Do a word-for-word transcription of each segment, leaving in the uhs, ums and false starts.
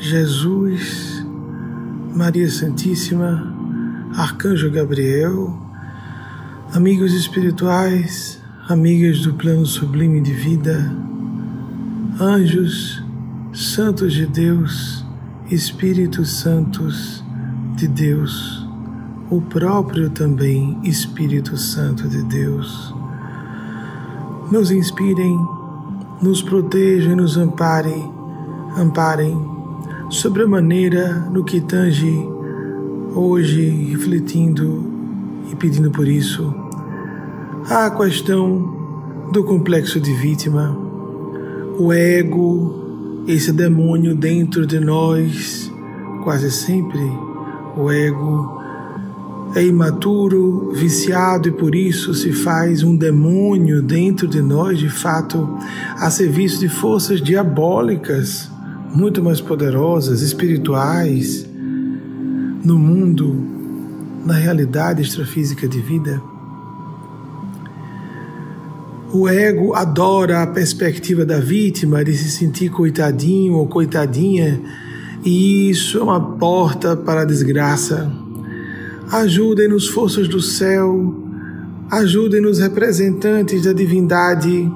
Jesus, Maria Santíssima, Arcanjo Gabriel, amigos espirituais, amigas do plano sublime de vida, anjos, santos de Deus, Espíritos Santos de Deus, o próprio também Espírito Santo de Deus, nos inspirem, nos protejam e nos amparem, amparem sobre a maneira no que tange hoje, refletindo e pedindo por isso, a questão do complexo de vítima, o ego, esse demônio dentro de nós, quase sempre o ego é imaturo, viciado e por isso se faz um demônio dentro de nós, de fato, a serviço de forças diabólicas, muito mais poderosas, espirituais, no mundo, na realidade extrafísica de vida. O ego adora a perspectiva da vítima, de se sentir coitadinho ou coitadinha, e isso é uma porta para a desgraça. Ajudem-nos, forças do céu, ajudem-nos, representantes da divindade,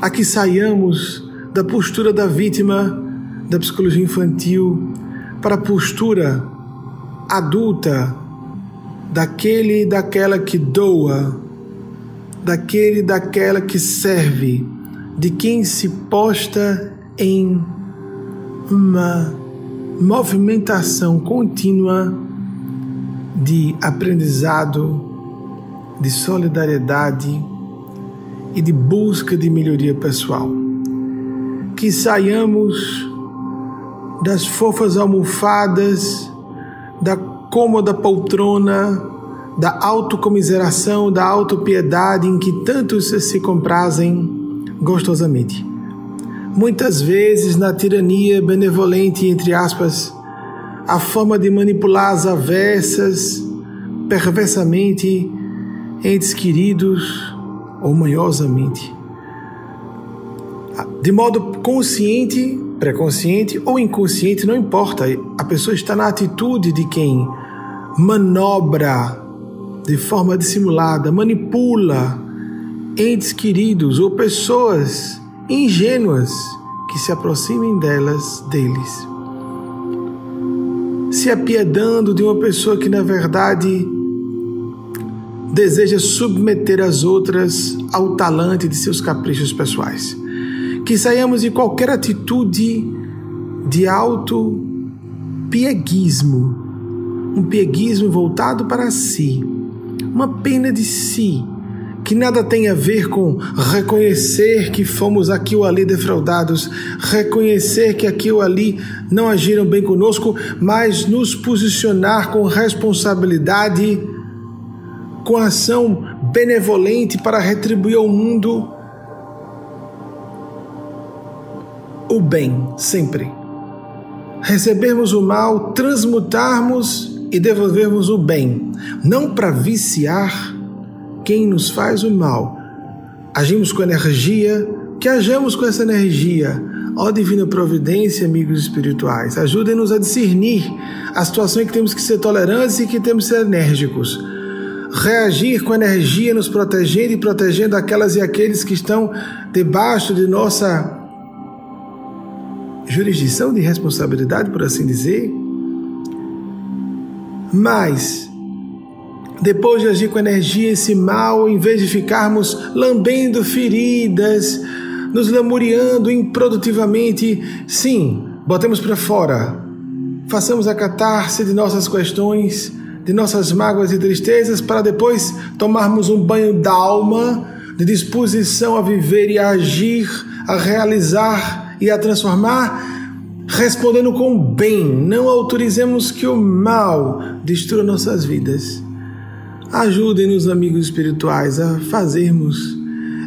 a que saiamos da postura da vítima da psicologia infantil para a postura adulta daquele e daquela que doa, daquele e daquela que serve, de quem se posta em uma movimentação contínua de aprendizado, de solidariedade e de busca de melhoria pessoal. Que saiamos das fofas almofadas, da cômoda poltrona, da autocomiseração, da autopiedade em que tantos se comprazem gostosamente. Muitas vezes na tirania benevolente, entre aspas, a forma de manipular as aversas, perversamente, entes queridos ou manhosamente, de modo consciente, pré-consciente ou inconsciente, não importa, a pessoa está na atitude de quem manobra de forma dissimulada, manipula entes queridos ou pessoas ingênuas que se aproximem delas, deles, se apiedando de uma pessoa que, na verdade, deseja submeter as outras ao talante de seus caprichos pessoais. Que saiamos de qualquer atitude de auto-pieguismo, um pieguismo voltado para si, uma pena de si, que nada tem a ver com reconhecer que fomos aqui ou ali defraudados, reconhecer que aqui ou ali não agiram bem conosco, mas nos posicionar com responsabilidade, com ação benevolente para retribuir ao mundo o bem, sempre. Recebermos o mal, transmutarmos e devolvermos o bem, não para viciar quem nos faz o mal. Agimos com energia, que ajamos com essa energia. Ó divina providência, amigos espirituais, ajudem-nos a discernir a situação em que temos que ser tolerantes e que temos que ser enérgicos. Reagir com energia, nos protegendo e protegendo aquelas e aqueles que estão debaixo de nossa jurisdição de responsabilidade, por assim dizer. Mas depois de agir com energia esse mal, em vez de ficarmos lambendo feridas, nos lamuriando improdutivamente, sim, botemos para fora. Façamos a catarse de nossas questões, de nossas mágoas e tristezas, para depois tomarmos um banho d'alma, de disposição a viver e a agir, a realizar e a transformar, respondendo com o bem. Não autorizemos que o mal destrua nossas vidas. Ajudem-nos, amigos espirituais, a fazermos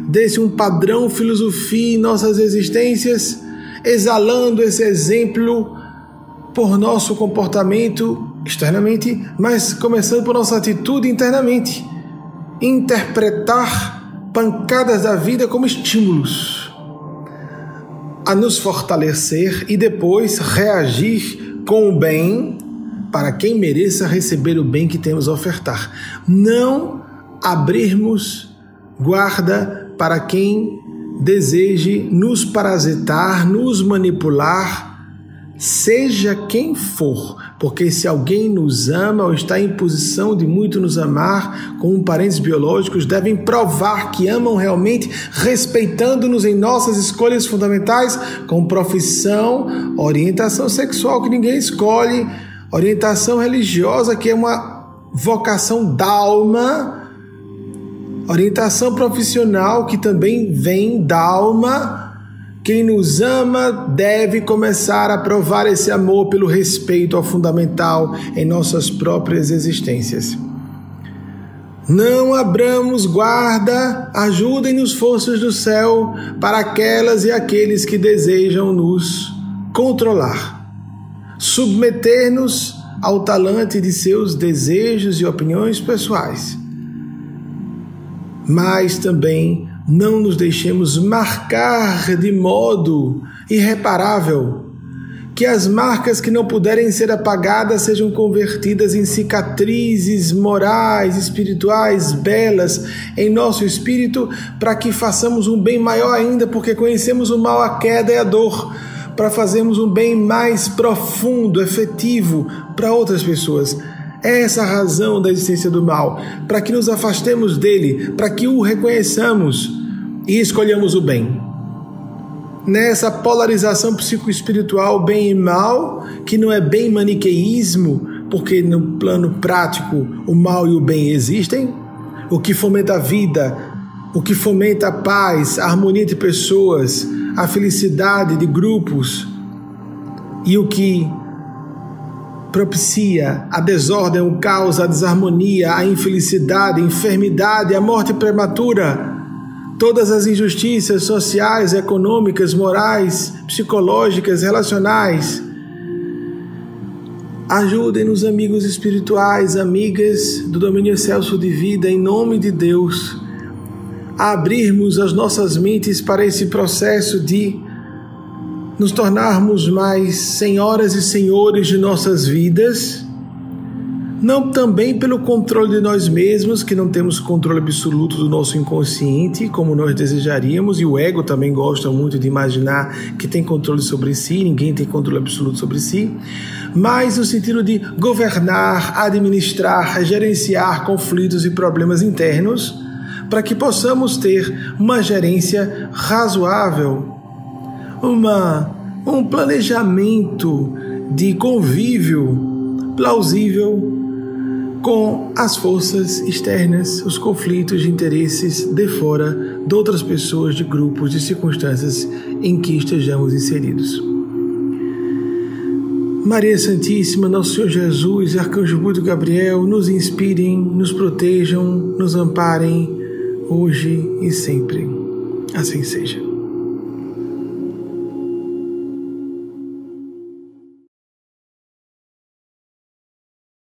desse um padrão filosofia em nossas existências, exalando esse exemplo por nosso comportamento externamente, mas começando por nossa atitude internamente. Interpretar pancadas da vida como estímulos. a nos fortalecer e depois reagir com o bem para quem mereça receber o bem que temos a ofertar. Não abrirmos guarda para quem deseje nos parasitar, nos manipular, seja quem for, porque se alguém nos ama ou está em posição de muito nos amar, como parentes biológicos, devem provar que amam realmente, respeitando-nos em nossas escolhas fundamentais, como profissão, orientação sexual que ninguém escolhe, orientação religiosa que é uma vocação da alma, orientação profissional que também vem da alma. Quem nos ama deve começar a provar esse amor pelo respeito ao fundamental em nossas próprias existências. Não abramos guarda, ajudem-nos forças do céu para aquelas e aqueles que desejam nos controlar, submeter-nos ao talante de seus desejos e opiniões pessoais, mas também não nos deixemos marcar de modo irreparável, que as marcas que não puderem ser apagadas sejam convertidas em cicatrizes morais, espirituais, belas em nosso espírito, para que façamos um bem maior ainda, porque conhecemos o mal, a queda e a dor, para fazermos um bem mais profundo, efetivo para outras pessoas. Essa é a razão da existência do mal, para que nos afastemos dele, para que o reconheçamos e escolhamos o bem. Nessa polarização psicoespiritual, bem e mal, que não é bem maniqueísmo, porque no plano prático o mal e o bem existem, o que fomenta a vida, o que fomenta a paz, a harmonia de pessoas, a felicidade de grupos e o que propicia a desordem, o caos, a desarmonia, a infelicidade, a enfermidade, a morte prematura, todas as injustiças sociais, econômicas, morais, psicológicas, relacionais. Ajudem-nos, amigos espirituais, amigas do domínio excelso de vida, em nome de Deus, a abrirmos as nossas mentes para esse processo de nos tornarmos mais senhoras e senhores de nossas vidas, não também pelo controle de nós mesmos, que não temos controle absoluto do nosso inconsciente, como nós desejaríamos, e o ego também gosta muito de imaginar que tem controle sobre si, ninguém tem controle absoluto sobre si, mas no sentido de governar, administrar, gerenciar conflitos e problemas internos, para que possamos ter uma gerência razoável, Uma, um planejamento de convívio plausível com as forças externas, os conflitos de interesses de fora, de outras pessoas, de grupos, de circunstâncias em que estejamos inseridos. Maria Santíssima, Nosso Senhor Jesus, Arcanjo Muito Gabriel, nos inspirem, nos protejam, nos amparem, hoje e sempre. Assim seja.